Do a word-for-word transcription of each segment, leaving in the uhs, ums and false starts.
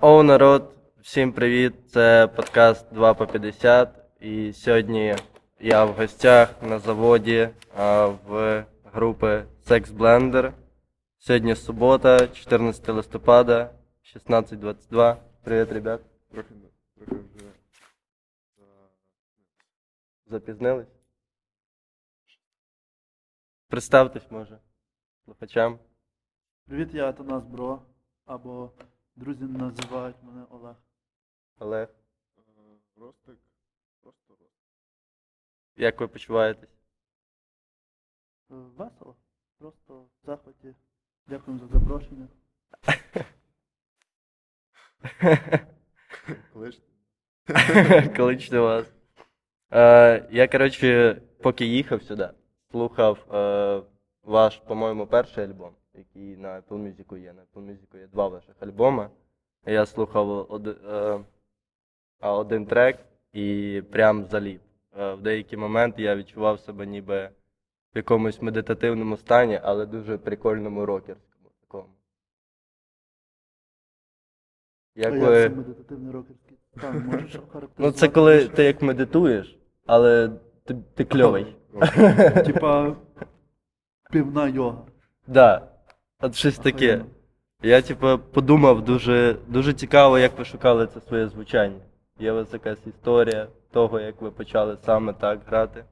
Оу, народ, всім привіт, це подкаст два по п'ятдесят, і сьогодні я в гостях на заводі в групи Sex Blender. Сьогодні субота, чотирнадцяте листопада, шістнадцять двадцять два. Привіт, ребят. Трохи, трохи вже запізнились? Представтесь, може, слухачам. Привіт, я Атанас, бро, або друзі називають мене Олег. Олег. Ростик. Просто Ростик. Як ви почуваєтесь? Весело. Просто в захваті. Дякую за запрошення. Кличте. Кличте вас. Я, коротше, поки їхав сюди, слухав ваш, по-моєму, перший альбом, який на Apple Music є. На Apple Music є два ваших альбоми. Я слухав од... один трек і прям заліп. В деякий момент я відчував себе ніби в якомусь медитативному стані, але дуже прикольному рокерському такому. Як а ви... як це медитативний рокерський стан? Можеш характеризувати? Ну це коли ти як медитуєш, але ти, ти кльовий. Типа півна йога. Да. От щось таке. Я типу подумав, дуже, дуже цікаво, як ви шукали це своє звучання. Є у вас якась історія того, як ви почали саме так грати?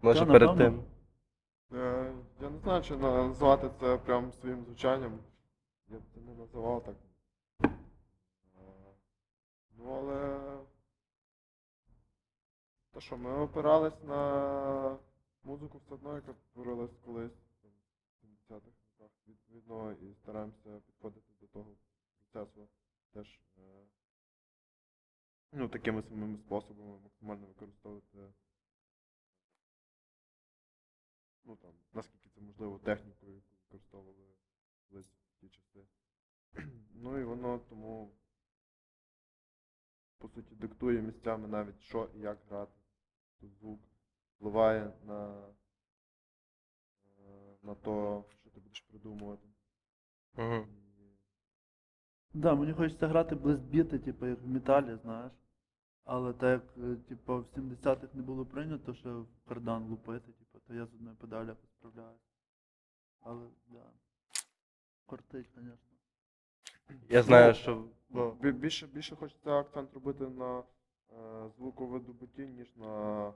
Може я, перед напевно, тим? Е, я не знаю, чи назвати це прям своїм звучанням. Я б це не називав так. Е, ну, але... Та що, ми опирались на музику все одно, яка творилась колись в сімдесятих роках відповідно, і стараємося підходити до того процесу теж е, ну, такими самими способами, максимально використовувати, ну, там, наскільки це можливо, техніку, яку використовували колись в ті часи. Ну і воно тому, по суті, диктує місцями навіть, що і як грати. Тут звук впливає на, на то, що ти будеш придумувати. Ага. Так, да, мені хочеться грати близбіти, типу, як в металі, знаєш. Але так як типу, в сімдесятих не було прийнято, що в кардан лупити, типу, то я з одної педалі підправляюся. Але, да, кортить, звісно. Я знаю, що... Ну, більше, більше хочеться акцент робити на е, звуковидобутті, ніж на,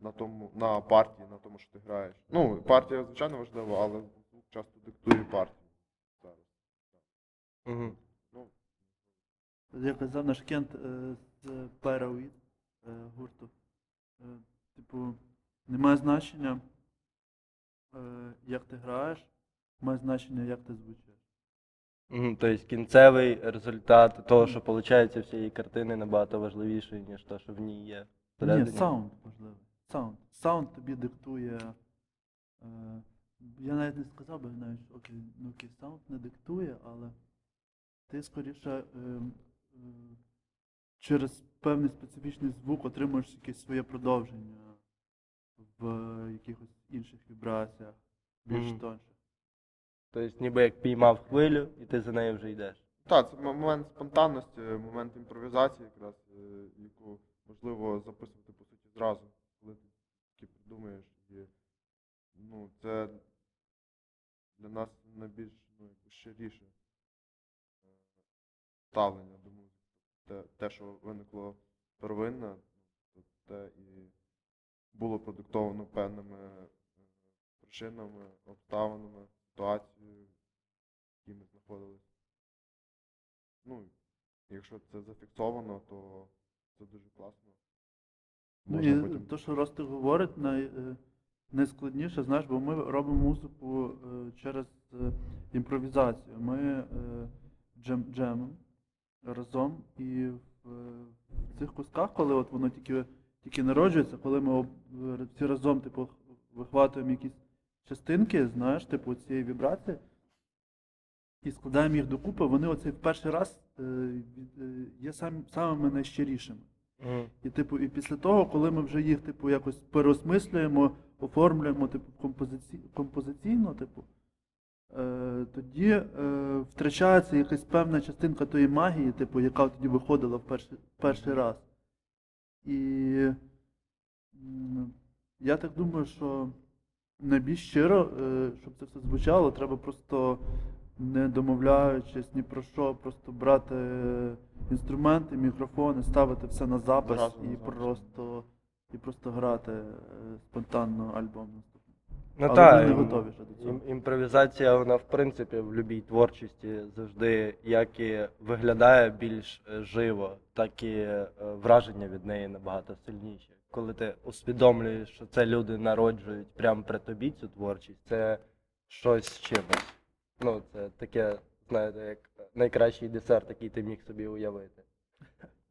на, тому, на партії, на тому, що ти граєш. Ну, партія, звичайно, важлива, але звук часто диктує партію. Угу. Ну. Як казав наш Кент з Paranoid гурту, типу, немає значення, як ти граєш, має значення, як ти звучиш. Угу, тобто кінцевий результат того, що виходить всієї картини, набагато важливіший, ніж те, що в ній є. Ні, саунд важливий. Саунд. Саунд тобі диктує. Я навіть не сказав би, навіть, окей, ну окей, саунд не диктує, але ти скоріше е, е, через певний специфічний звук отримуєш якесь своє продовження в е, якихось інших вібраціях, більш mm. тонших. Тобто ніби як піймав хвилю і ти за нею вже йдеш. Так, це момент спонтанності, момент імпровізації якраз, е, яку можливо записувати по суті зразу, коли ти придумаєш. І, ну, це для нас найбільш, ну, щиріше ставлення до музики. Те, те, що виникло первинне, те і було продиктовано певними причинами, обставинами, ситуацією, в якій ми знаходилися. Ну, якщо це зафіксовано, то це дуже класно. Можна ну, і потім... те, що Ростик говорить, най... найскладніше, знаєш, бо ми робимо музику е, через е, імпровізацію. Ми е, джем, джемимо разом, і в, в цих кусках, коли от воно тільки, тільки народжується, коли ми всі разом типу, вихватуємо якісь частинки, знаєш, типу цієї вібрації, і складаємо їх докупи, вони оцей в перший раз е, є сам, самими найщирішими. Mm. І типу, і після того, коли ми вже їх типу, якось переосмислюємо, оформлюємо типу, композиці... композиційно, типу, тоді втрачається якась певна частинка тої магії, типу, яка тоді виходила в перший, перший раз. І я так думаю, що найбільш щиро, щоб це все звучало, треба просто, не домовляючись ні про що, просто брати інструменти, мікрофони, ставити все на запис і, на запис. Просто, і просто грати спонтанно альбом. Ну, але та, не готові ще до цього. Імпровізація, вона в принципі в будь-якій творчості завжди як і виглядає більш живо, так і враження від неї набагато сильніше. Коли ти усвідомлюєш, що це люди народжують прямо при тобі цю творчість, це щось з чимось. Ну, це таке, знаєте, як найкращий десерт, який ти міг собі уявити.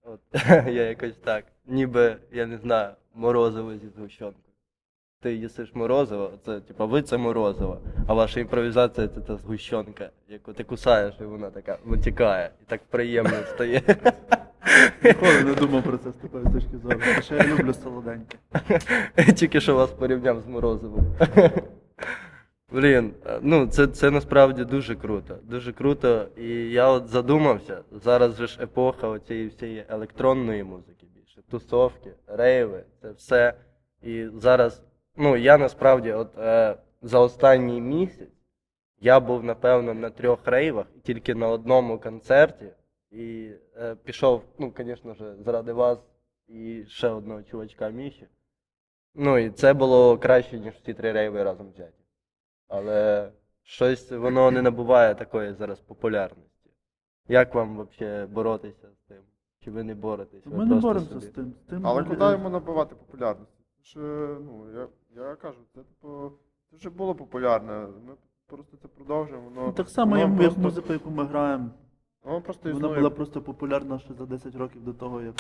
От, я якось так, ніби, я не знаю, морозиво зі згущенкою. Ти їсиш морозиво, це, типа, ви це морозиво, а ваша імпровізація це та згущенка, яку ти кусаєш, і вона така витікає, і так приємно стає. Ніколи не думав про це з такої точки зору, ще я люблю солоденьке. Тільки що вас порівняв з морозивом. Блін, ну це, це насправді дуже круто, дуже круто, і я от задумався, зараз же ж епоха оцієї всієї електронної музики більше, тусовки, рейви, це все, і зараз, ну я насправді от е, за останній місяць я був напевно на трьох рейвах, тільки на одному концерті, і е, пішов, ну звісно ж, заради вас і ще одного чувачка Міші, ну і це було краще, ніж всі три рейви разом взяті. Але щось воно не набуває такої зараз популярності. Як вам взагалі боротися з тим? Чи ви не боретеся? Ми не боремося з тим. з тим. Але куди йому набувати популярності? Що, ну, я, я кажу, це типу, це вже було популярне, ми просто це продовжуємо. Воно, ну, так само, воно як просто... музика, яку ми граємо. Воно просто існує. Вона була просто популярна ще за десять років до того, як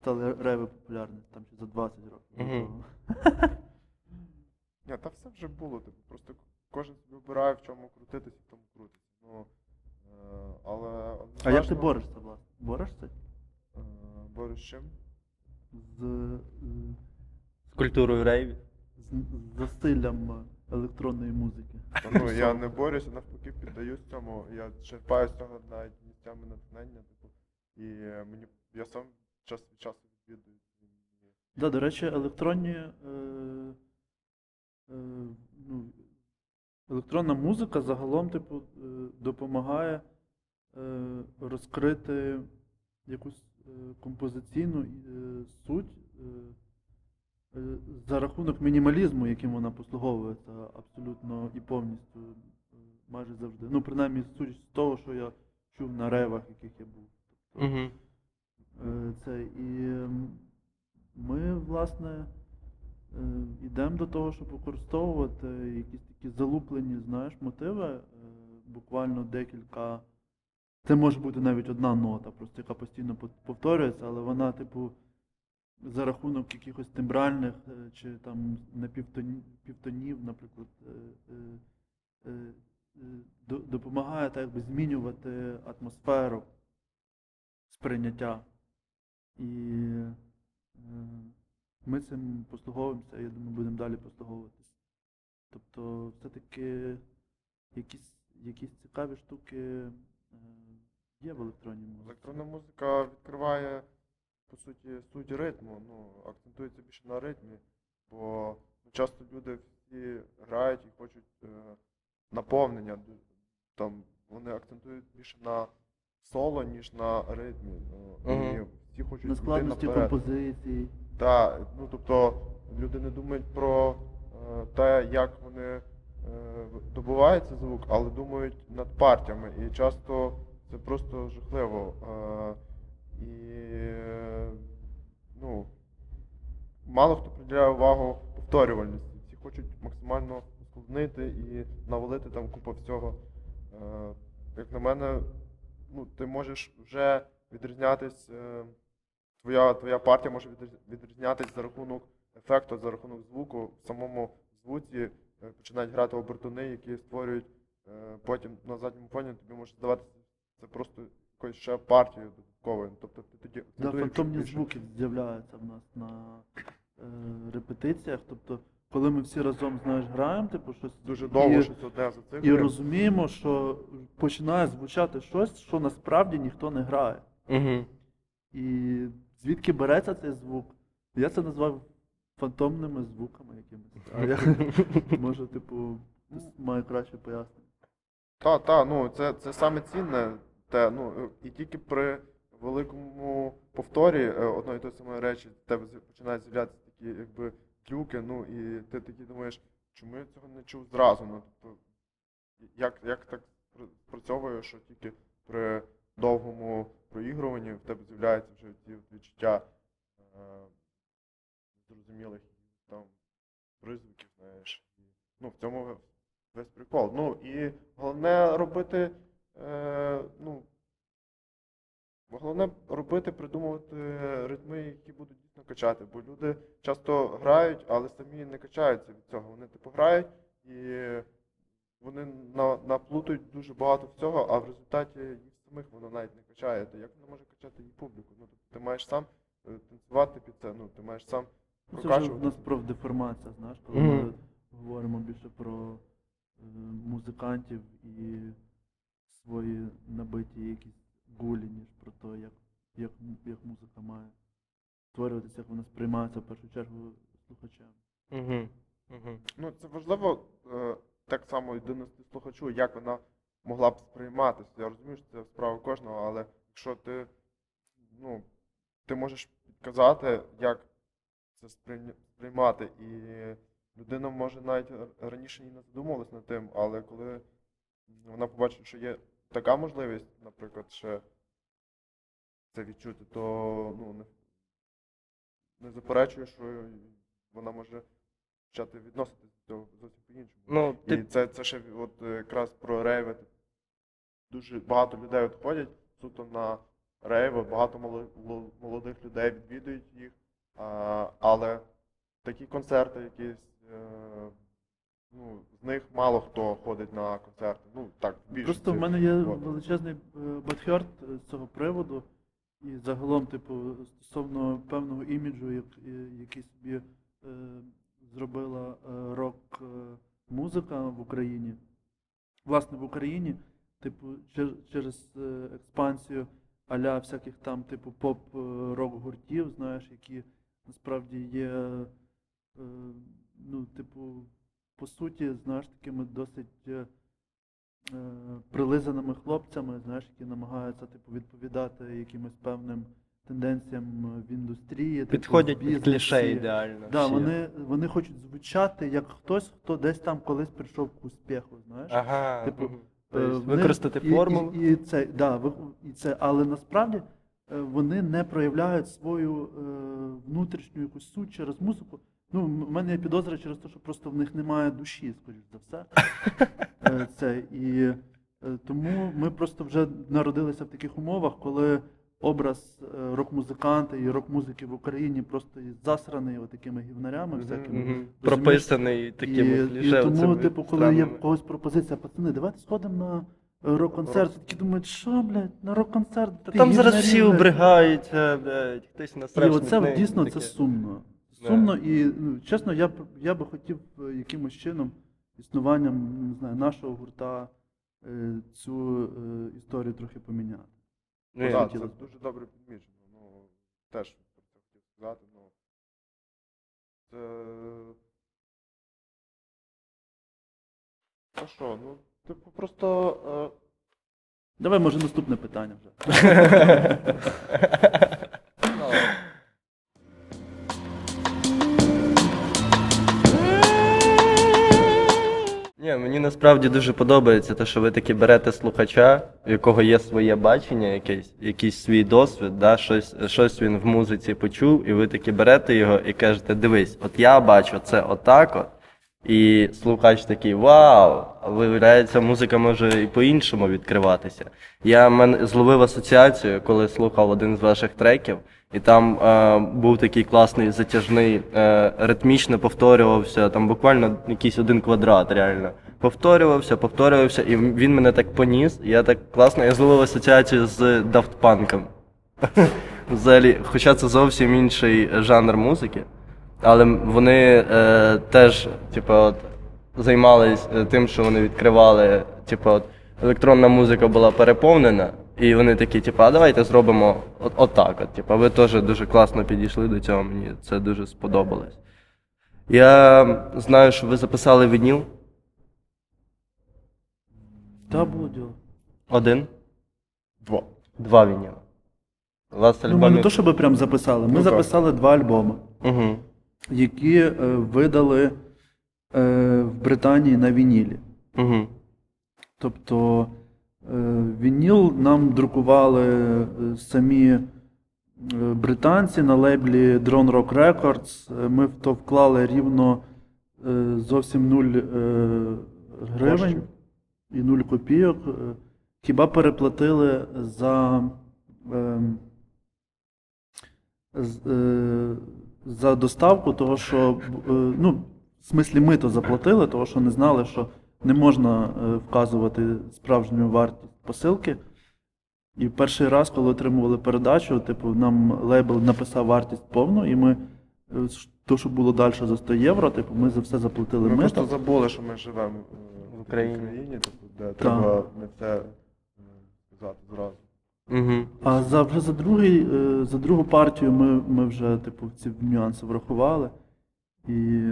стали реви популярні, там чи за двадцять років до того. Ні, та все вже було, типу, просто кожен вибирає, в чому крутитися, в тому крутитися. Ну, е, але однозначно... А як ти борешся, власне? Борешся? Е, бореш з чим? З... З культурою рейві? З засиллям електронної музики. Та, ну, я не борюся, навпаки піддаюсь цьому, я черпаю з цього навіть місцями натхнення, типу, і мені, я сам час від часу відвідую. Да, до речі, електронні... Е... Ну, електронна музика загалом, типу, допомагає розкрити якусь композиційну суть за рахунок мінімалізму, яким вона послуговується абсолютно і повністю майже завжди. Ну, принаймні, суть з того, що я чув на ревах, яких я був. Тобто, це і ми, власне, йдемо до того, щоб використовувати якісь такі залуплені, знаєш, мотиви, буквально декілька, це може бути навіть одна нота, просто яка постійно повторюється, але вона, типу, за рахунок якихось тембральних чи там на півтонів, наприклад, допомагає так би змінювати атмосферу сприйняття. І ми цим послуговуємося, я думаю, будемо далі послуговуватися. Тобто, все-таки якісь, якісь цікаві штуки є в електронній музиці. Електронна музика відкриває, по суті, суть ритму, ну, акцентується більше на ритмі, бо часто люди всі грають і хочуть е, наповнення, там, вони акцентують більше на соло, ніж на ритмі, ну, mm-hmm. і всі хочуть на складності композиції. Так, ну тобто люди не думають про е, те, як вони е, добувають цей звук, але думають над партіями. І часто це просто жахливо. Е, і е, ну, мало хто приділяє увагу повторювальності. Всі хочуть максимально ускладнити і навалити там купу всього. Е, як на мене, ну, ти можеш вже відрізнятись. Е, Твоя, твоя партія може відрізнятись за рахунок ефекту, за рахунок звуку. В самому звуці починають грати обертони, які створюють потім на задньому фоні, тобі може здаватися це просто якоюсь ще партією додатковою. Тобто ти тоді да, фантомні звуки з'являються в нас на е, репетиціях. Тобто коли ми всі разом, знаєш, граємо, типу, щось дуже довго, і, щось одне за і розуміємо, що починає звучати щось, що насправді ніхто не грає. Угу. І звідки береться цей звук? Я це назвав фантомними звуками якимись. А я можу, типу, маю краще пояснення. Та, та, ну це, це саме цінне те, ну і тільки при великому повторі одної тої самої речі в тебе починають з'являтися такі, якби, трюки, ну і ти такі думаєш, чому я цього не чув зразу? Ну, тобто, як, як так працьовує, що тільки при довгому проігруванні в тебе з'являються вже ті відчуття е, зрозумілих там призвуків, знаєш. Ну, в цьому весь прикол. Ну і головне робити, е, ну, головне робити, придумувати ритми, які будуть дійсно качати, бо люди часто грають, але самі не качаються від цього. Вони типу грають і вони на, наплутують дуже багато всього, а в результаті їх самих воно навіть не качає. Як воно може качати її публіку? Ну, ти маєш сам танцювати під це, ну, ти маєш сам прокачувати. Це ж у нас профдеформація, знаєш, коли mm-hmm. ми говоримо більше про музикантів і свої набиті якісь гулі, ніж про те, як, як, як музика має створюватися, як вона сприймається в першу чергу слухачем. Угу. Угу. Ну, це важливо так само і донести слухачу, як вона могла б сприйматися. Я розумію, що це справа кожного, але якщо ти, ну, ти можеш підказати, як це сприймати, і людина, може, навіть раніше не задумувалась над тим, але коли вона побачить, що є така можливість, наприклад, ще це відчути, то, ну, не, не заперечую, що вона може почати відноситися до цього зовсім по-іншому. Ну, і ти... це, це ще от, якраз про рейви. Дуже багато людей от ходять суто на рейви, багато молодих людей відвідують їх, а, але такі концерти якісь, ну, з них мало хто ходить на концерти, ну так, більше. Просто в мене є величезний бадхерт з цього приводу, і загалом, типу, стосовно певного іміджу, який собі е, зробила е, рок-музика в Україні. Власне, в Україні, типу, чер, через експансію а-ля всяких там, типу, поп-рок-гуртів, знаєш, які насправді є, е, ну, типу, по суті, знаєш, такими досить е, прилизаними хлопцями, знаєш, які намагаються, типу, відповідати якимось певним тенденціям в індустрії. Підходять типу, під кліше ідеально. Да, вони, вони хочуть звучати як хтось, хто десь там колись прийшов к успіху, знаєш. Ага, типу, е, використати формулу. І, і, і це, да, і це, але насправді вони не проявляють свою е, внутрішню якусь суть через музику. Ну, в мене є підозра через те, що просто в них немає душі, скоріш за все. Це. І тому ми просто вже народилися в таких умовах, коли образ рок-музиканта і рок-музики в Україні просто засраний отакими гівнарями всякими. Mm-hmm. Прописаний такими клішевцями. І тому, типу, коли странами. Є в когось пропозиція, пацани, давайте сходимо на рок-концерт. Рок. Такі думають, що, блядь, на рок-концерт? Та там зараз всі обригаються, блядь, хтось настрашний. І оце дійсно таке. Це сумно. Сумно і, ну, чесно, я, я би хотів якимось чином існуванням, не знаю, нашого гурта цю історію трохи поміняти. Ну, так, це дуже добре підмічено. Ну, теж хотів сказати, ну, це... А що, ну, типу, просто... Давай, може, наступне питання вже. Ні, мені насправді дуже подобається те, що ви таки берете слухача, в якого є своє бачення, якийсь, якийсь свій досвід, да, щось, щось він в музиці почув, і ви таки берете його і кажете, дивись, от я бачу це отак от, і слухач такий, вау, виявляється, музика може і по-іншому відкриватися. Я мен, зловив асоціацію, коли слухав один з ваших треків, і там е, був такий класний затяжний, е, ритмічно повторювався, там буквально якийсь один квадрат реально. Повторювався, повторювався, і він мене так поніс, і я так класно, я зловив асоціацію з Daft Punk'ом. Взагалі, хоча це зовсім інший жанр музики, але вони е, теж типу, от, займались тим, що вони відкривали, типу, от, електронна музика була переповнена, і вони такі, типу, а давайте зробимо от, от так. От, типу, ви теж дуже класно підійшли до цього, мені це дуже сподобалось. Я знаю, що ви записали вініл. Та буду. Один? Два. Два вініла. У вас альбомів... Ну, ми не то, що ви прям записали. Ми ну, записали так. два альбоми, угу. які е, видали е, в Британії на вінілі. Угу. Тобто е, вініл нам друкували самі британці на лейблі Drone Rock Records. Ми в то вклали рівно е, зовсім нуль е, гривень Кошечок. І нуль копійок. Хіба переплатили за, е, е, за доставку того, що, е, ну, в смислі ми то заплатили, того, що не знали, що не можна вказувати справжню вартість посилки. І перший раз, коли отримували передачу, типу, нам лейбл написав вартість повну, і ми, то, що було далі за сто євро, типу, ми за все заплатили ми. Ми просто забули, що ми живемо в Україні, в Україні тобто, де так. треба не це казати зразу. Угу. А за, вже за, другий, за другу партію ми, ми вже типу, ці нюанси врахували і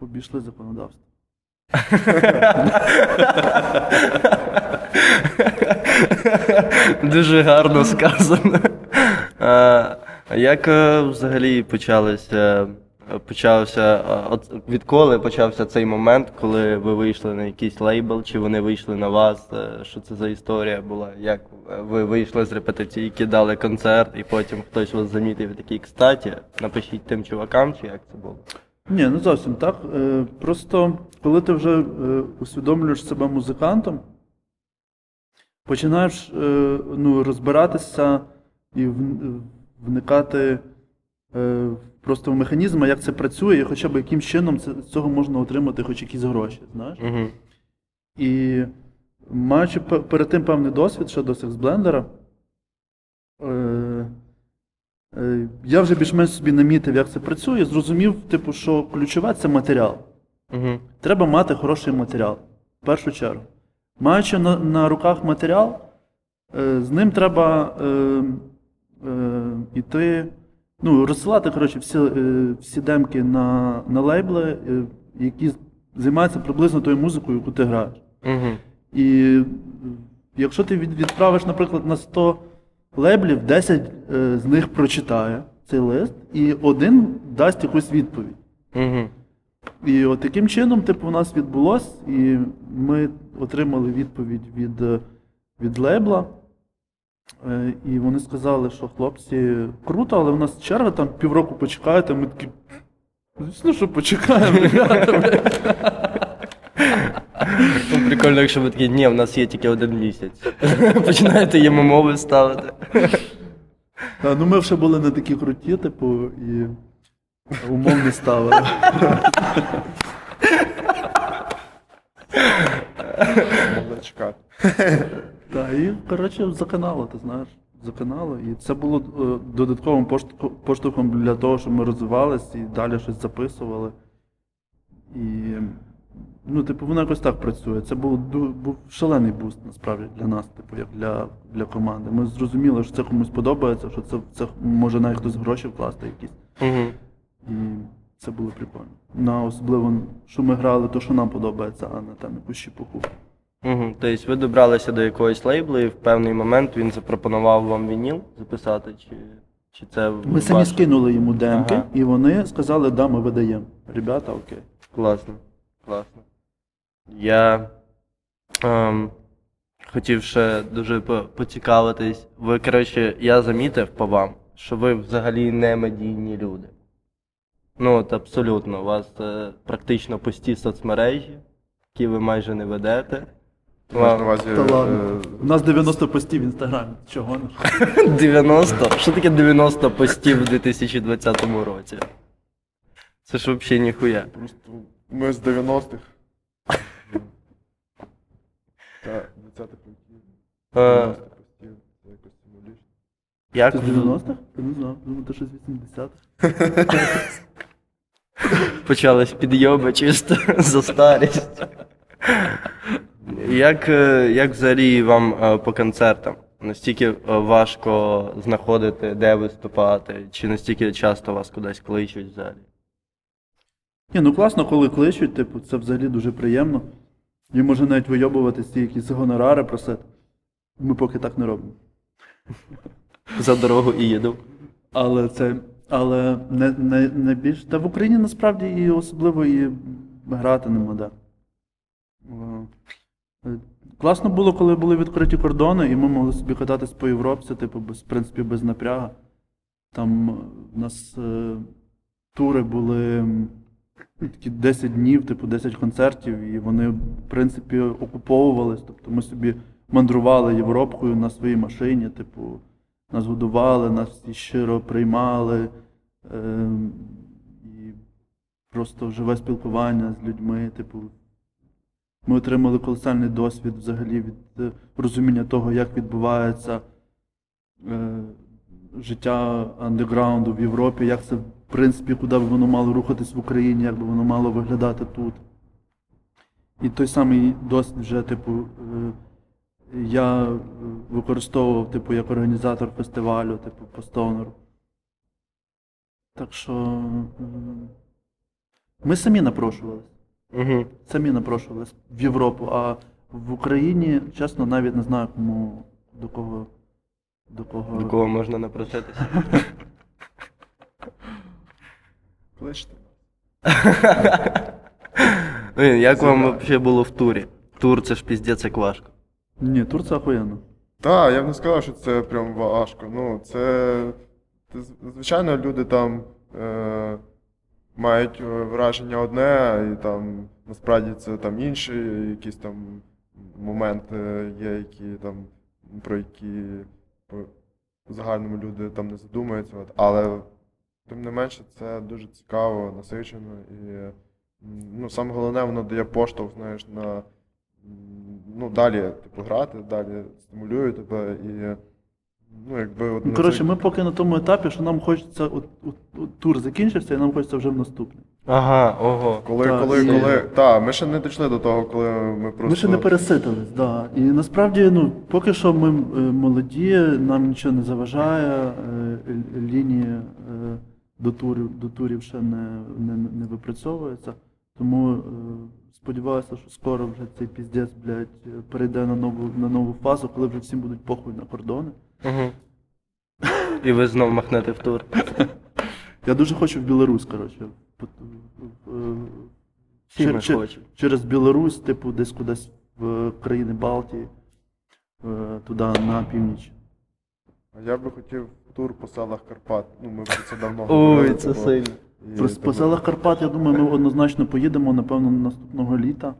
обійшли законодавство. Дуже гарно сказано. Як взагалі почалося, почався, відколи почався цей момент, коли ви вийшли на якийсь лейбл, чи вони вийшли на вас, що це за історія була, як ви вийшли з репетиційки, дали концерт, і потім хтось вас замітив і такий, кстаті, напишіть тим чувакам, чи як це було? Ні, не зовсім так. Просто, коли ти вже усвідомлюєш себе музикантом, починаєш ну, розбиратися і вникати просто в механізми, як це працює, і хоча б яким чином з цього можна отримати хоч якісь гроші, знаєш? Угу. І маючи перед тим певний досвід, ще до Sex Blender, я вже більш-менш собі намітив, як це працює, зрозумів, типу, що ключове – це матеріал. Угу. Треба мати хороший матеріал, в першу чергу. Маючи на, на руках матеріал, е, з ним треба йти, е, е, ну, розсилати, коротше, всі, е, всі демки на, на лейбли, е, які займаються приблизно тою музикою, яку ти граєш. Угу. І якщо ти від, відправиш, наприклад, на сто лейблів, десять е, з них прочитає цей лист, і один дасть якусь відповідь. Угу. І от таким чином, типу, у нас відбулось, і ми отримали відповідь від, від лейбла. Е, і вони сказали, що хлопці, круто, але в нас черга, там півроку почекаєте, ми такі, звісно, що почекаємо, ребята. Ну, прикольно, якщо ви такі, ні, в нас є тільки один місяць. Починаєте їм умови ставити. Та, ну ми вже були не такі круті, типу, і умов не ставили. Могли чекати. Так, і, коротше, заканало, ти знаєш, заканало. І це було додатковим поштовхом для того, щоб ми розвивалися і далі щось записували. І... Ну, типу, воно якось так працює. Це був, був шалений буст, насправді, для нас, типу, як для, для команди. Ми зрозуміли, що це комусь подобається, що це, це може навіть хтось гроші вкласти якісь. Угу. І це було прикольно. Ну, особливо, що ми грали те, що нам подобається, а не там якусь щепуху. Угу. Тобто ви добралися до якогось лейблу, і в певний момент він запропонував вам вініл записати, чи, чи це... Ми ваш... самі скинули йому демки, ага. і вони сказали, да, ми видаємо. Ребята, окей. Класно, класно. Я ем, хотів ще дуже поцікавитись. Ви, коротше, я замітив по вам, що ви взагалі не медійні люди. Ну от абсолютно, у вас е, практично пусті соцмережі, які ви майже не ведете. Вам... Увазі, Та, е... У нас дев'яносто постів в Інстаграмі, чого не? дев'яносто? Що таке дев'яносто постів у дві тисячі двадцятому році? Це ж взагалі ніхуя. Просто ми з дев'яностих. Так, двадцятих років, дев'яностих років, це якось символічно. Як? Ти з дев'яностих? Я не знаю, думаю, то щось вісімдесятих. Почалось підйоби чисто за старість. Як, як взагалі вам по концертам? Настільки важко знаходити, де виступати? Чи настільки часто вас кудись кличуть взагалі? Ні, ну класно, коли кличуть, типу, це взагалі дуже приємно. І можна навіть вийобуватись ті якісь гонорари просити. Ми поки так не робимо. За дорогу і їду. Але це, але не, не, не більш. Та в Україні насправді і особливо і грати нема, да. Класно було, коли були відкриті кордони, і ми могли собі кататись по Європі, типу, без, в принципі, без напряга. Там у нас е, тури були такі десять днів, типу десять концертів, і вони, в принципі, окуповувались. Тобто ми собі мандрували Європою на своїй машині, типу, нас годували, нас всі щиро приймали. Е, і просто живе спілкування з людьми, типу. Ми отримали колосальний досвід взагалі від розуміння того, як відбувається е, життя андеграунду в Європі, як це, в принципі, куди б воно мало рухатись в Україні, як би воно мало виглядати тут. І той самий досвід вже, типу, е, я використовував, типу, як організатор фестивалю, типу, по стонеру. Так що е, ми самі напрошувалися. Угу. Самі напрошувались в Європу, а в Україні, чесно, навіть не знаю, кому, до кого, до кого... До кого можна напроситися. Кличте. Як вам взагалі було в турі? Тур це ж піздець як важко. Ні, тур це охуєнно. Так, я б не сказав, що це прям важко. Ну, це... Звичайно, люди там... Е... мають враження одне, і там насправді це там інші якісь там моменти є, які там про які по загальному люди там не задумуються. Але тим не менше це дуже цікаво, насичено і ну саме головне воно дає поштовх, знаєш, на ну далі типу грати, далі стимулює тебе і. Ну, якби, от, ну, коротше, це... ми поки на тому етапі, що нам хочеться, от, от, от, тур закінчився, і нам хочеться вже в наступний. Ага, ого. Коли, так, коли, і... коли, так, ми ще не дійшли до того, коли ми просто... Ми ще не переситились, так. І насправді, ну, поки що ми молоді, нам нічого не заважає, лінії до турів, до турів ще не, не, не випрацьовуються. Тому сподіваюся, що скоро вже цей піздець, блядь, перейде на нову, на нову фазу, коли вже всім будуть похуй на кордони. Угу. І ви знов махнете в тур. Я дуже хочу в Білорусь, коротше. Чер, чер, через Білорусь, типу, десь кудись в країни Балтії, туди на північ. А я би хотів тур по селах Карпат. Ну, ми про це давно говорили. Ой, це сильно. Про по селах Карпат, я думаю, ми однозначно поїдемо, напевно, наступного літа.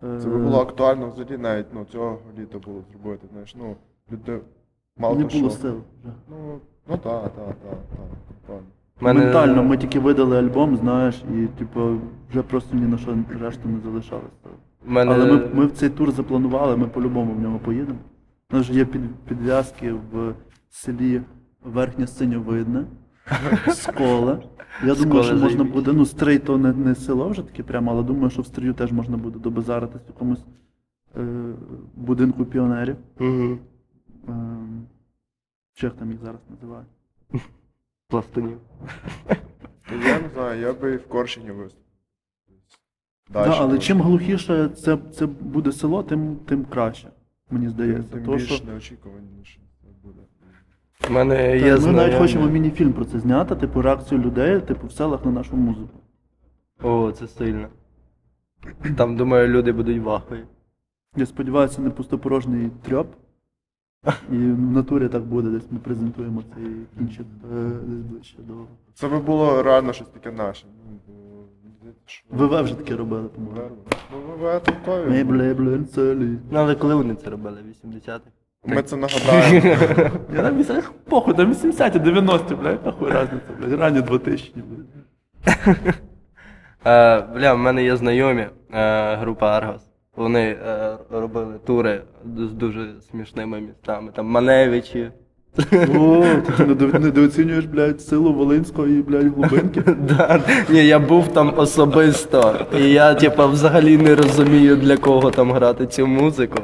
Це би було актуально взагалі навіть, ну, цього літа було зробити, знаєш, ну, люди... Мало не було сил. Ну, ну так, так, так, так. Мене... Ментально ми тільки видали альбом, знаєш, і типу, вже просто ні на що решту не залишалося. Мене... Але ми, ми в цей тур запланували, ми по-любому в нього поїдемо. У нас вже є під, підв'язки в селі Верхнє Синьовидне, Сколе. Я думаю, що можна буде, ну, Стрий то не, не село вже таке прямо, але думаю, що в Стрию теж можна буде добазаритись в якомусь е, будинку піонерів. Угу. Чех там їх зараз називають. Пластунів. Я не знаю, я би і в Коршині виступив. Да, але чим глухіше це, це буде село, тим, тим краще, мені здається. Тим, тим більш що... неочікуваніше буде. Мене є ми навіть хочемо міні-фільм про це зняти, типу реакцію людей, типу в селах на нашу музику. О, це сильно. Там, думаю, люди будуть вахою. Я сподіваюся, не пустопорожній трьоп. І в натурі так буде, десь ми презентуємо цей кінчик десь ближче до... Це би було реально щось таке наше. ВВ вже таке робили, по-моєму. ВВ толкові. Мейбле, блін, целі. Ну, але коли вони це робили? вісімдесятих? Ми це нагадаємо. Я там вісімдесятих, похуй, там вісімдесяті, дев'яності, блядь, нахуй разниця, блядь, ранні двотисячні, блядь. Бля, в мене є знайомі, група Аргос. Вони е, робили тури з дуже смішними містами, там Маневичі, О, ти недооцінюєш, блядь, силу волинської, блядь, глибинки? Да, ні, я був там особисто, і я, типа, взагалі не розумію, для кого там грати цю музику.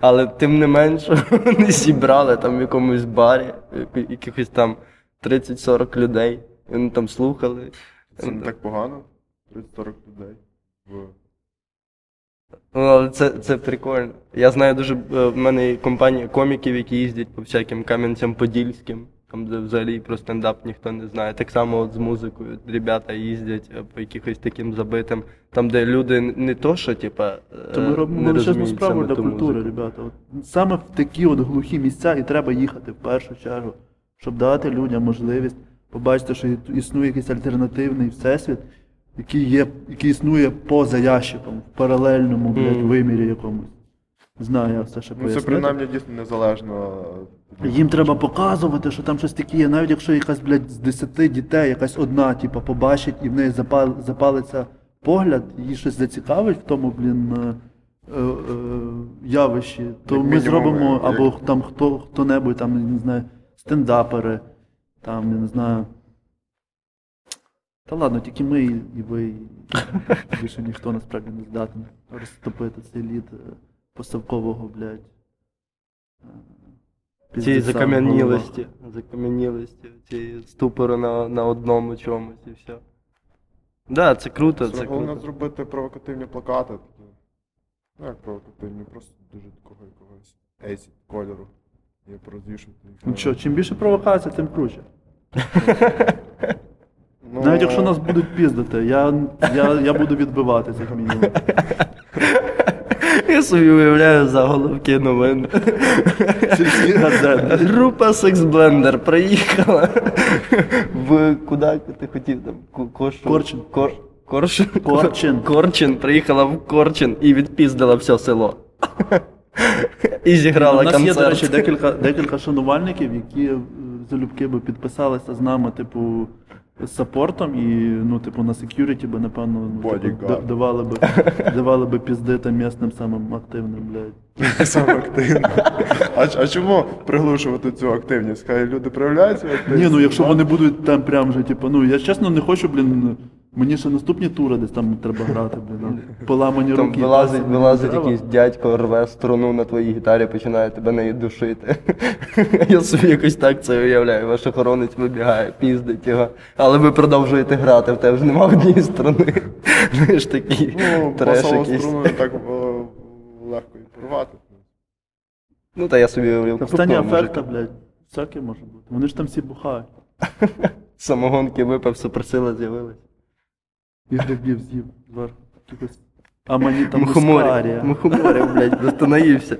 Але, тим не менше, вони зібрали там в якомусь барі, якихось там тридцять-сорок людей, вони там слухали. Це не так погано, тридцять-сорок людей. Ну, це, це прикольно. Я знаю дуже, в мене є компанія коміків, які їздять по всяким Кам'янцям-Подільським, там де взагалі про стендап ніхто не знає. Так само от з музикою ребята їздять по якихось таким забитим, там де люди не то, що типа, то ми робимо величезну справу для культури, ребята. От, саме в такі от глухі місця і треба їхати в першу чергу, щоб дати людям можливість побачити, що існує якийсь альтернативний всесвіт, який є, який існує поза ящиком, в паралельному, блядь, вимірі якомусь. Знаю, я все ще пояснити. Ну це принаймні дійсно незалежно. Їм треба показувати, що там щось таке є, навіть якщо якась, блядь, з десяти дітей, якась одна, типа, побачить і в неї запал, запалиться погляд, її щось зацікавить в тому, блін, е, е, явищі, то як ми мінімум, зробимо, як... або там хто, хто-небудь, там, не знаю, стендапери, там, я не знаю. Та ладно, тільки ми і ви, більше ніхто насправді не здатен розтопити цей лід посавкового, блядь. Цієї закам'янілості, закам'янілості, цієї ступору на, на одному чомусь і все. Так, да, це круто, це, це головне круто. Зробити провокативні плакати. Ну як провокативні, просто дуже такого якогось ейсі кольору. Я порозвішувати. Ну що, чим більше провокація, тим круче. Ну... Навіть якщо нас будуть піздити, я, я, я буду відбиватися, як мінімум. Я собі уявляю заголовки новин. Група Sex Blender приїхала в... Куди ти хотів? Там? Корчин. Кор... Корчин. Корчин. Корчин. Приїхала в Корчин і відпіздила все село. І зіграла концерт. У нас є, до речі, декілька, декілька шанувальників, які залюбки би підписалися з нами, типу, з саппортом і, ну, типу, на сек'юріті би, напевно, ну, типу, давали би, давали би пізди там місним самим активним, блядь. Самим активним. А, а чому приглушувати цю активність? Хай люди проявляються? Ні, ну, якщо вони будуть там прям же, типу, ну, я чесно не хочу, блін, мені ще наступні тури десь там треба грати, блін, поламані руки. Там вилазить, вилазить якийсь дядько, рве струну на твоїй гітарі, починає тебе нею душити. Я собі якось так це уявляю, ваш охоронець вибігає, піздить його. Але ви продовжуєте грати, в тебе ж нема однієї струни. Ви ж такий треш якийсь. Ну, струну так легко і порвати. Ну, та я собі уявляю. Остання аферта, блядь, всяке може бути. Вони ж там всі бухають. Самогонки випив, суперсила з'явилась. І грибів з'їв зверху. А мені там мухоморів, мухоморів, блядь, застановився.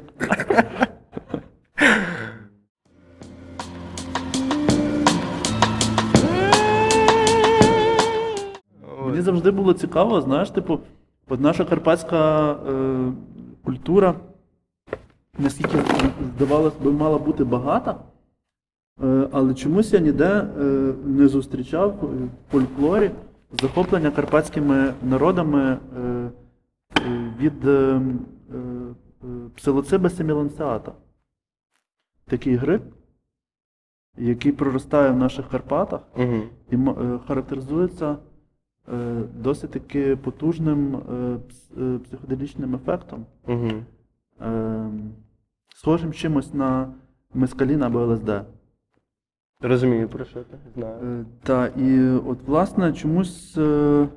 Мені завжди було цікаво, знаєш, типу, от наша карпатська е, культура, наскільки, здавалось би, мала бути багата, е, але чомусь я ніде е, не зустрічав в фольклорі захоплення карпатськими народами е, від е, е, Psilocybe semilanceata. Такий гриб, який проростає в наших Карпатах, угу, і е, характеризується е, досить таки потужним е, психоделічним ефектом, угу, е, схожим чимось на мескалін або ЛСД. Розумію, про що ти, знаю. Е, та, і от, власне, чомусь е,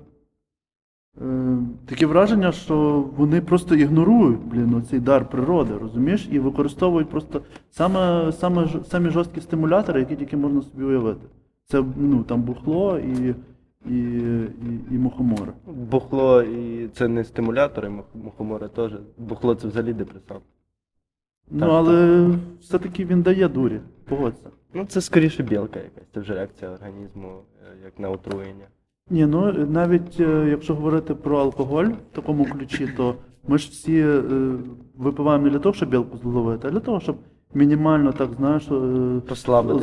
е, таке враження, що вони просто ігнорують, блін, оцей дар природи, розумієш? І використовують просто саме, саме, самі жорсткі стимулятори, які тільки можна собі уявити. Це, ну, там бухло і, і, і, і мухомори. Бухло і це не стимулятори, мухомори теж. Бухло це взагалі депресант. Ну, так, але так, все-таки він дає дурі, погодься. Ну, це скоріше білка якась, це вже реакція організму, як на отруєння. Ні, ну, навіть якщо говорити про алкоголь в такому ключі, то ми ж всі е, випиваємо не для того, щоб білку зловити, а для того, щоб мінімально, так, знаєш, е,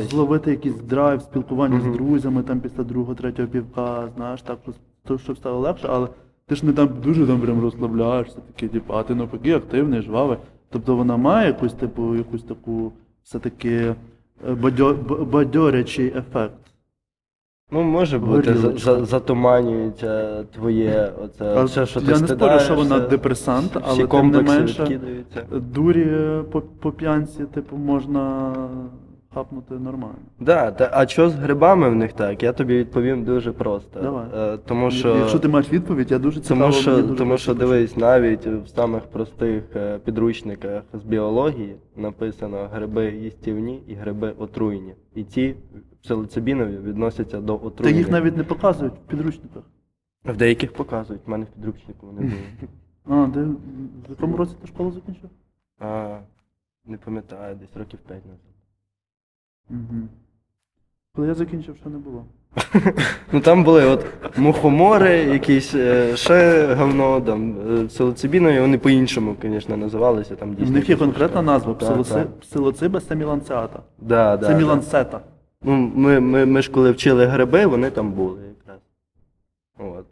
зловити якийсь драйв, спілкування, угу, з друзями там після другого, третього півка, знаєш, так, щоб стало легше, але ти ж не там дуже там прям розслабляєшся, такі, типу, а ти навпаки активний, жвавий. Тобто вона має якусь, типу, якусь таку, все-таки бадьо, бадьорячий ефект. Ну, може бути, за, за, затуманюється твоє, оце, а, все, що ти стидаєшся. Я не спорю, що вона депресант, всі, але тим не менше, дурі по, по п'янці, типу, можна хапнути нормально. Да, та, а що з грибами в них так? Я тобі відповім дуже просто. Давай. Тому що, якщо ти маєш відповідь, я дуже цікаво. Тому що, дуже тому що дивись, навіть в самих простих підручниках з біології написано гриби їстівні і гриби отруйні. І ці псилоцибінові відносяться до отруйних. Та їх навіть не показують в підручниках. В деяких показують, в мене в підручнику вони були. А, де, в якому році ти школу закінчив? А, не пам'ятаю, десь років п'ять назад. Угу. Коли я закінчив, що не було. Ну там були от мухомори, якісь ще говно, там, псилоцибінові, вони по-іншому, звісно, називалися. Там дійсно. У них є конкретна назва, Psilocybe semilanceata. Да, да. Семілансета. Ну, ми, ми, ми ж коли вчили гриби, вони там були якраз. От.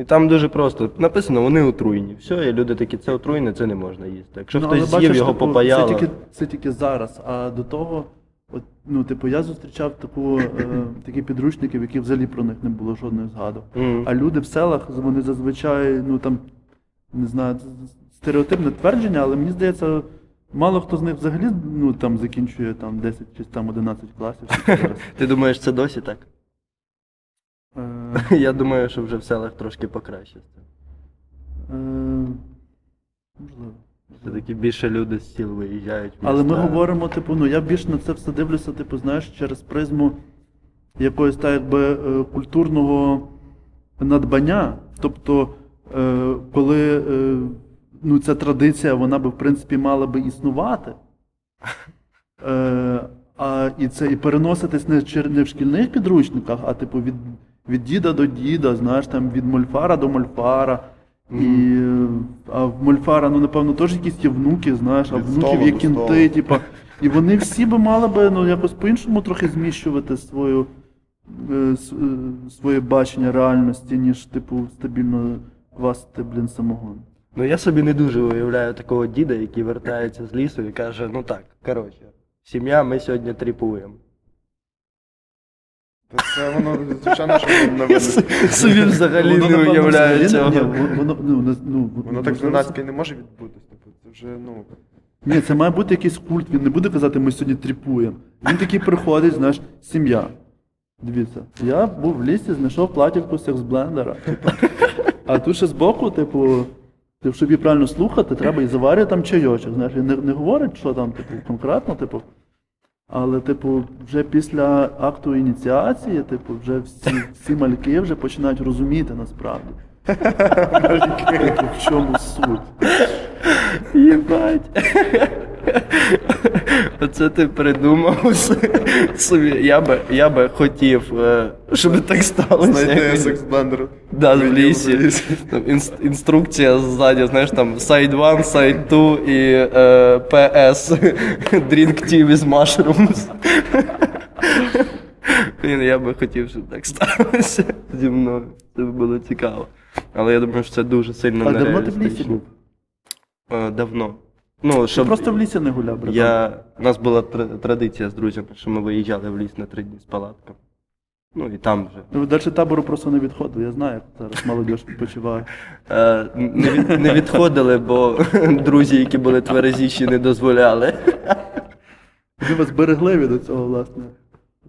І там дуже просто написано, вони отруйні. Все, і люди такі, це отруйне, це не можна їсти. Якщо ну, хтось з'їв, його типу, попаяло. Це тільки, це тільки зараз, а до того, от, ну, типу, я зустрічав таку, е, такі підручники, в яких взагалі про них не було жодних згадок. Mm. А люди в селах, вони зазвичай, ну там, не знаю, стереотипне твердження, але мені здається, мало хто з них взагалі, ну, там, закінчує там десять чи там одинадцять класів. Ти думаєш, це досі так? Я думаю, що вже в селах трошки покраще. Можливо. Все-таки більше люди з сіл виїжджають в міста. Але ми говоримо, типу, ну, я більше на це все дивлюся, типу, знаєш, через призму якогось, так, якби, культурного надбання. Тобто, коли, ну, ця традиція, вона би, в принципі, мала би існувати. Е, а, і це і переноситись не, не в шкільних підручниках, а типу від, від діда до діда, знаєш, там від мольфара до мольфара. І, а в мольфара, ну, напевно, теж якісь є внуки, знаєш, а від внуків є кінти, типу. І вони всі би мали би, ну, якось по-іншому трохи зміщувати свою, е, своє бачення реальності, ніж, типу, стабільно квасити, блін, самогон. Ну, я собі не дуже уявляю такого діда, який вертається з лісу і каже, ну так, коротше, сім'я, ми сьогодні тріпуємо. Та це воно, звичайно, що воно не собі взагалі не уявляю цього. Воно так зненацька не може відбутися. Це вже, ну... Ні, це має бути якийсь культ, він не буде казати, ми сьогодні тріпуємо. Він такий приходить, знаєш, сім'я. Дивіться, я був в лісі, знайшов платівку з Sex Blender. А тут ще збоку, типу... Щоб її правильно слухати, треба і заварює там чайочок, знаєш, не, не говорить, що там, типу, конкретно, типу, але, типу, вже після акту ініціації, типу, вже всі, всі мальки вже починають розуміти насправді. Типу, в чому суть? Єбать! Оце ти придумав собі. Я би, я би хотів, щоб так сталося. Знайти секс-блендер. Да, в лісі. Інструкція ззаді, знаєш, там, сайд ван, сайд ту і пі ес. Drink tea with mushrooms. Я би хотів, щоб так сталося зі мною. Це б було цікаво. Але я думаю, що це дуже сильно нереалістично. А давно ти в лісі був? Давно. Ну, щоб... Просто в лісі не гуляв, братан. Я... У нас була традиція з друзями, що ми виїжджали в ліс на три дні з палатками. Ну і там вже. Дальше табору просто не відходив, я знаю, зараз молодь відпочиває. Не, не відходили, бо друзі, які були тверезіші, не дозволяли. Ви вас берегли від цього, власне,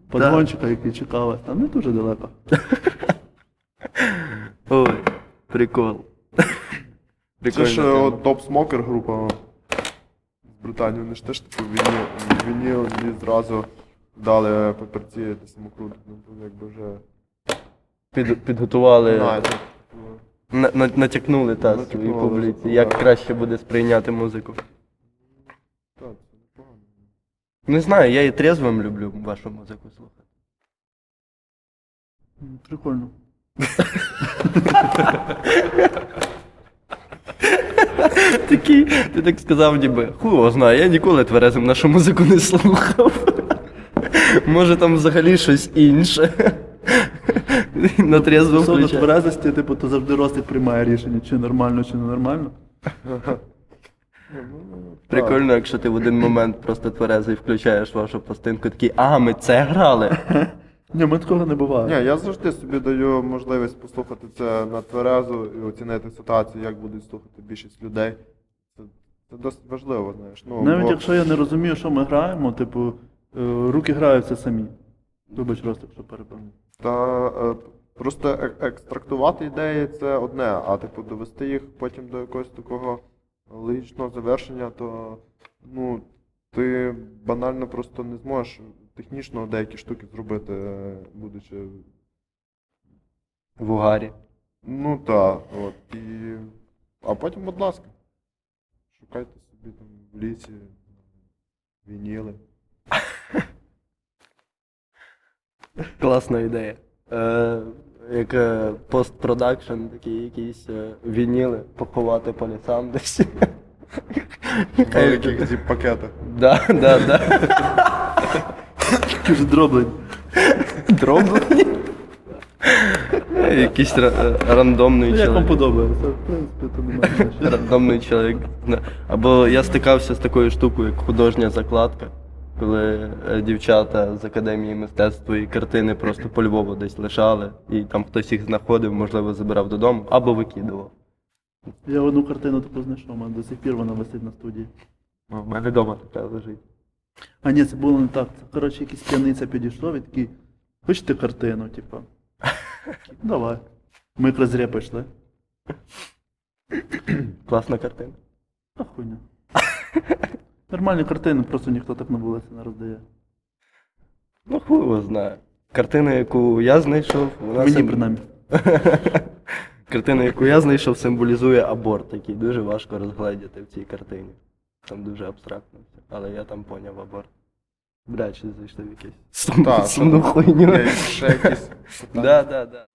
подгончика, який чекав вас. Там не дуже далеко. Ой, прикол. Прикольно. Це ж топ-смокер група. Британію, вони ж теж таку вініл мені зразу дали папірці та самокрутку, якби вже... Під, підготували, на, на, натякнули та свої публіці, як так. Краще буде сприйняти музику. Так, це непогано. Не знаю, я і трезвим люблю вашу музику слухати. Прикольно. Такий, ти так сказав, ніби, хуй знає, я ніколи тверезим нашу музику не слухав. Може там взагалі щось інше. На трезвому включаю. Щодо тверезості, типу, то завжди Ростик приймає рішення, чи нормально, чи ненормально. Прикольно, якщо ти в один момент просто тверезий включаєш вашу пластинку, такий, а, ми це грали? Ні, ми такого не буває. Ні, я завжди собі даю можливість послухати це на тверезу і оцінити ситуацію, як будуть слухати більшість людей. Це, це досить важливо, знаєш. Ну, навіть бо... якщо я не розумію, що ми граємо, типу, руки граються самі. Вибач, Ростик, що перепевнив. Та просто екстрактувати ідеї – це одне, а типу довести їх потім до якогось такого логічного завершення, то ну, ти банально просто не зможеш технічно деякі штуки зробити, будучи в угарі. Ну так, от. І... А потім, будь ласка, шукайте собі там в лісі, вініли. Класна ідея. Е, як е, постпродакшн, такі якісь е, вініли, пакувати по лісам десь. В великих зіп-пакетах. Так, так, так. Такі ж дроблені. Дроблені? Якийсь рандомний чоловік. Як вам подобається? В принципі, то немає. Рандомний чоловік. Або я стикався з такою штукою, як художня закладка. Коли дівчата з Академії мистецтва і картини просто по Львову десь лишали, і там хтось їх знаходив, можливо, забирав додому, або викидував. Я одну картину таку знайшов, у мене до сих пір вона висить на студії. У мене вдома така лежить. А ні, це було не так. Це, коротше, якийсь п'яниця підійшов і такий, хочете картину, типа. Давай. Ми якраз зря пішли. Класна картина. А хуйня. Нормальні картини, просто ніхто так на вулиці не роздає. Ну, хуй його знає. Картина, яку я знайшов, вона... Мені, сим... принаймні. Картина, яку я знайшов, символізує аборт, який дуже важко розгледіти в цій картині. Там дуже абстрактно, але я там поняв аборт. Блядь, щось зайшли в якийсь сумну хуйню. Так, так, так.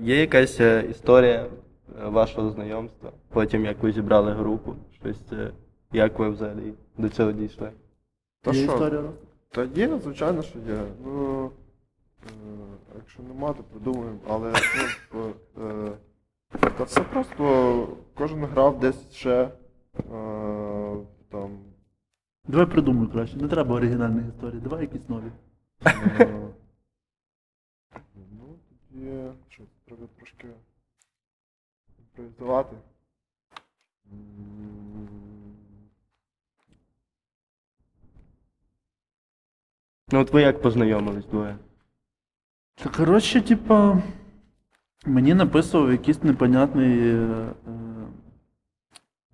Є якась історія вашого знайомства, потім як ви зібрали групу, щось, як ви взагалі до цього дійшли? Та є що? Історія? Та є, звичайно, що є. Ну, е, якщо нема, то придумаємо, але ну, е, та все просто, кожен грав десь ще е, там... Давай придумай краще, не треба оригінальних історій, давай якісь нові. Е, Є, що треба трошки імпровізувати. Ну от ви як познайомились двоє? Та коротше, типа, мені написував якийсь непонятний, е,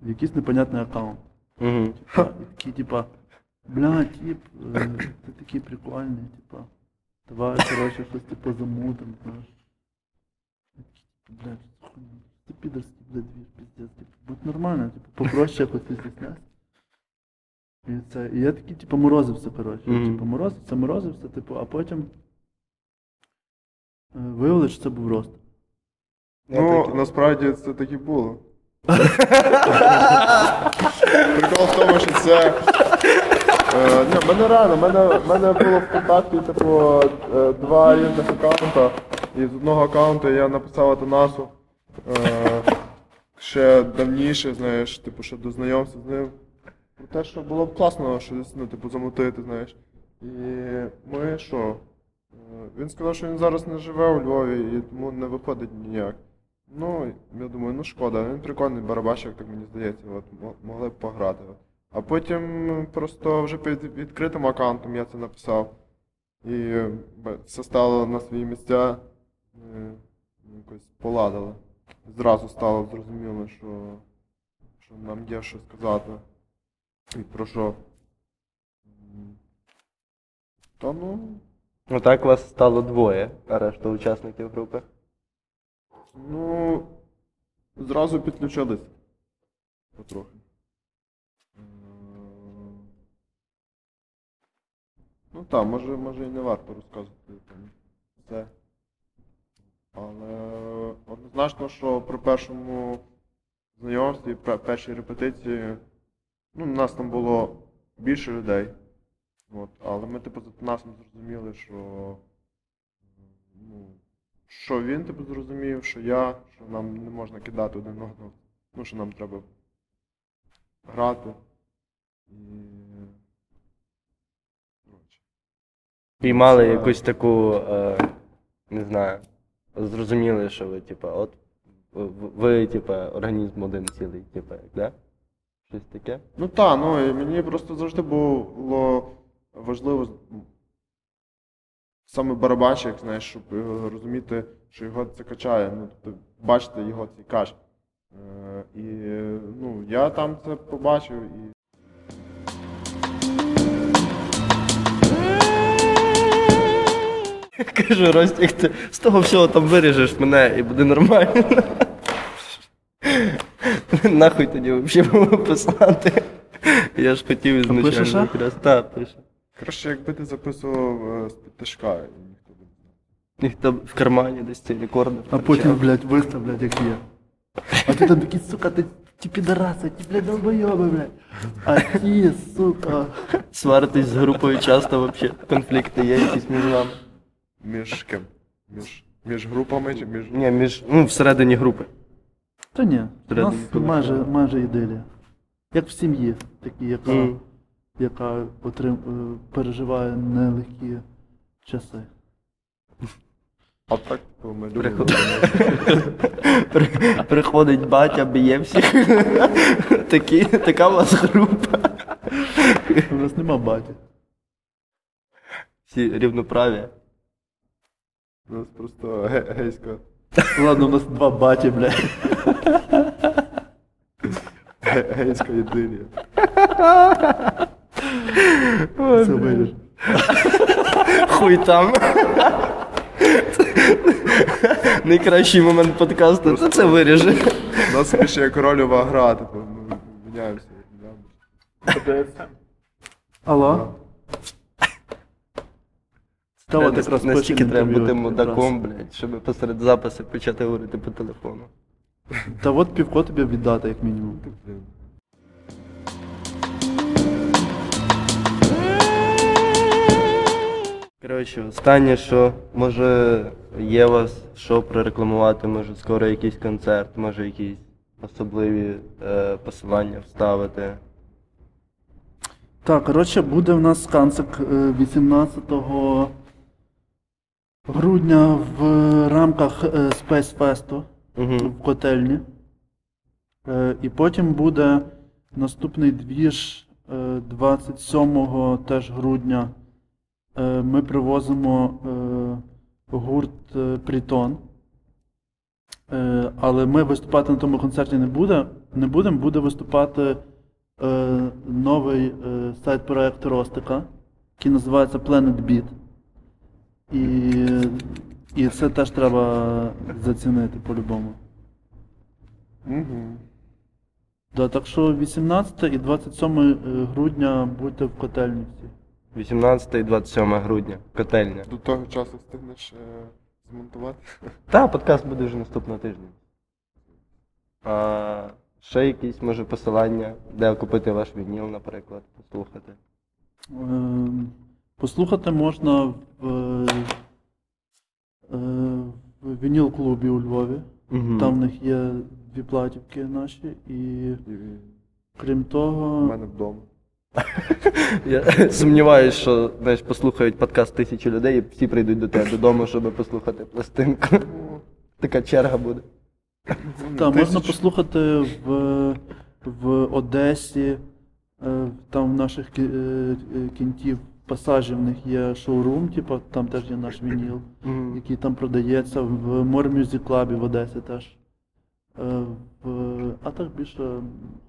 якийсь непонятний аккаунт. Угу. Типа, такий, типа, бля, тип, е, ти такий прикольний, типа. Давай, коротше, щось типу замутим, знаєш. Блядь, ти підерський, блядь, двір, піздець, типу, будь нормально, типу, попроще якось зіснять. І це, і я такий, типу, морозився, коротше, mm-hmm. типу, морозився, морозився, типу, а потім виявили, що це був рост. Ну, такі... насправді, це так і було. Прикол в тому, що це... Е, ні, в мене рано, в мене, мене було в контакті типу, е, два різних аккаунта, і з одного аккаунту я написав Атанасу е, ще давніше, знаєш, типу, ще до знайомства з ним. Про те, що було б класно щось ну, типу, замотити, знаєш. І ми що? Е, він сказав, що він зараз не живе у Львові і тому не виходить ніяк. Ну, я думаю, ну шкода, він прикольний барабашик, так мені здається, от, могли б пограти. От. А потім просто вже під відкритим аккаунтом я це написав, і все стало на свої місця, якось поладило. Зразу стало зрозуміло, що, що нам є що сказати і про що. Та ну... Ну так вас стало двоє, а решта учасників групи? Ну, зразу підключились потрохи. Ну так, може, може і не варто розказувати все. Але однозначно, що при першому знайомстві, при першій репетиції, ну, у нас там було більше людей. От, але ми типу з Атанасом зрозуміли, що, ну, що він типу зрозумів, що я, що нам не можна кидати один одного, ну що нам треба грати. І... Піймали це... якусь таку, е, не знаю, зрозуміли, що ви, типу, от, ви, типу, організм один цілий, типу, да? Щось таке? Ну та, ну і мені просто завжди було важливо саме барабанщик, знаєш, щоб розуміти, що його це качає, ну, тобто, бачите його цей кач. Е, і, ну, я там це побачив і... Кажу, Ростик, ти з того всього там виріжеш мене і буде нормально. Нахуй тоді взагалі було писати. Я ж хотів ізначально. Пишеш, а? Так, пишу. Краще, якби ти записував з-під тишка. Ніхто в кармані десь цей рекордер. А потім, блядь, вистав, блядь, як є. А ти там такий, сука, ти ті підараси, ті, блядь, долбойоби, блядь. А ті, сука. Сваритись з групою часто взагалі. Конфлікти є якісь між вами. Між ким? Між, між групами чи між... Ні, між, ну, всередині групи. Та ні, у нас майже, майже ідилія. Як в сім'ї, такі, яка, mm. яка отрим, переживає нелегкі часи. А так, то ми любимо. Приходить батя, б'є всіх. Такі, така у вас група. У нас нема батя. Всі рівноправі. У нас просто ге- гейська. Ладно, у нас два баті, блядь. Ге- гейська єдиня. Це виріш. Хуй там. Найкращий момент подкасту, це це виріже. У нас більше як рольова гра, типу, ми міняємося. Алло? Та от настільки треба бути мудаком, блядь, щоб посеред запису почати говорити по телефону. Та от півко тобі віддати, як мінімум. Коротше, останнє, що може є у вас, що прорекламувати, може скоро якийсь концерт, може якісь особливі е, посилання вставити. Так, коротше, буде в нас концерт вісімнадцятого грудня в рамках Space Fest uh-huh. в котельні. І потім буде наступний двіж двадцять сьомого теж грудня. Ми привозимо гурт Притон. Але ми виступати на тому концерті не буде. Не будемо, буде виступати новий сайт-проект Ростика, який називається Planet Beat. І, і це теж треба зацінити по-любому. Mm-hmm. Да, так що вісімнадцяте і двадцять сьоме грудня будьте в котельні всі. вісімнадцяте і двадцять сьоме грудня, котельня. До того часу встигнеш е- змонтувати? Так, подкаст буде вже наступного тижня. А, ще якісь, може, посилання, де купити ваш вініл, наприклад, послухати? Е- Послухати можна в, в, в вініл-клубі у Львові. Угу. Там в них є дві платівки наші і, крім того... У мене вдома. Я сумніваюсь, що, знаєш, послухають подкаст тисячі людей і всі прийдуть до тебе додому, щоб послухати пластинку. Така черга буде. Так, можна послухати в, в Одесі, там наших кінтів. Пасажі в них є шоурум, типу, там теж є наш вініл, mm-hmm. який там продається, в More Music Club в Одесі теж. Е, в... А так більше,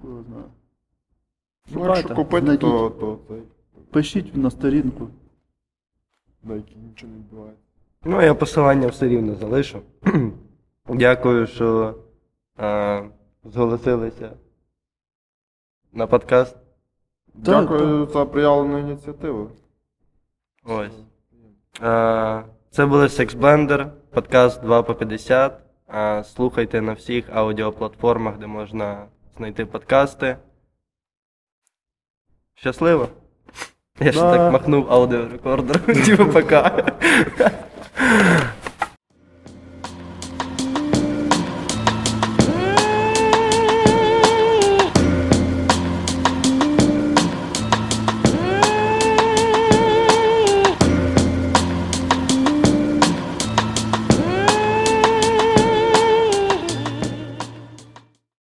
не знаю. Ну, якщо купити, знайдіть. то... то це... Пишіть на сторінку. Найки нічого не відбувається. Ну, я посилання все рівно залишу. Дякую, що е, зголосилися на подкаст. Дякую за проявлену ініціативу. Ось. Це були Sex Blender, подкаст два по п'ятдесят. Слухайте на всіх аудіоплатформах, де можна знайти подкасти. Щасливо! Я ще так махнув аудіорекордером, типу пока.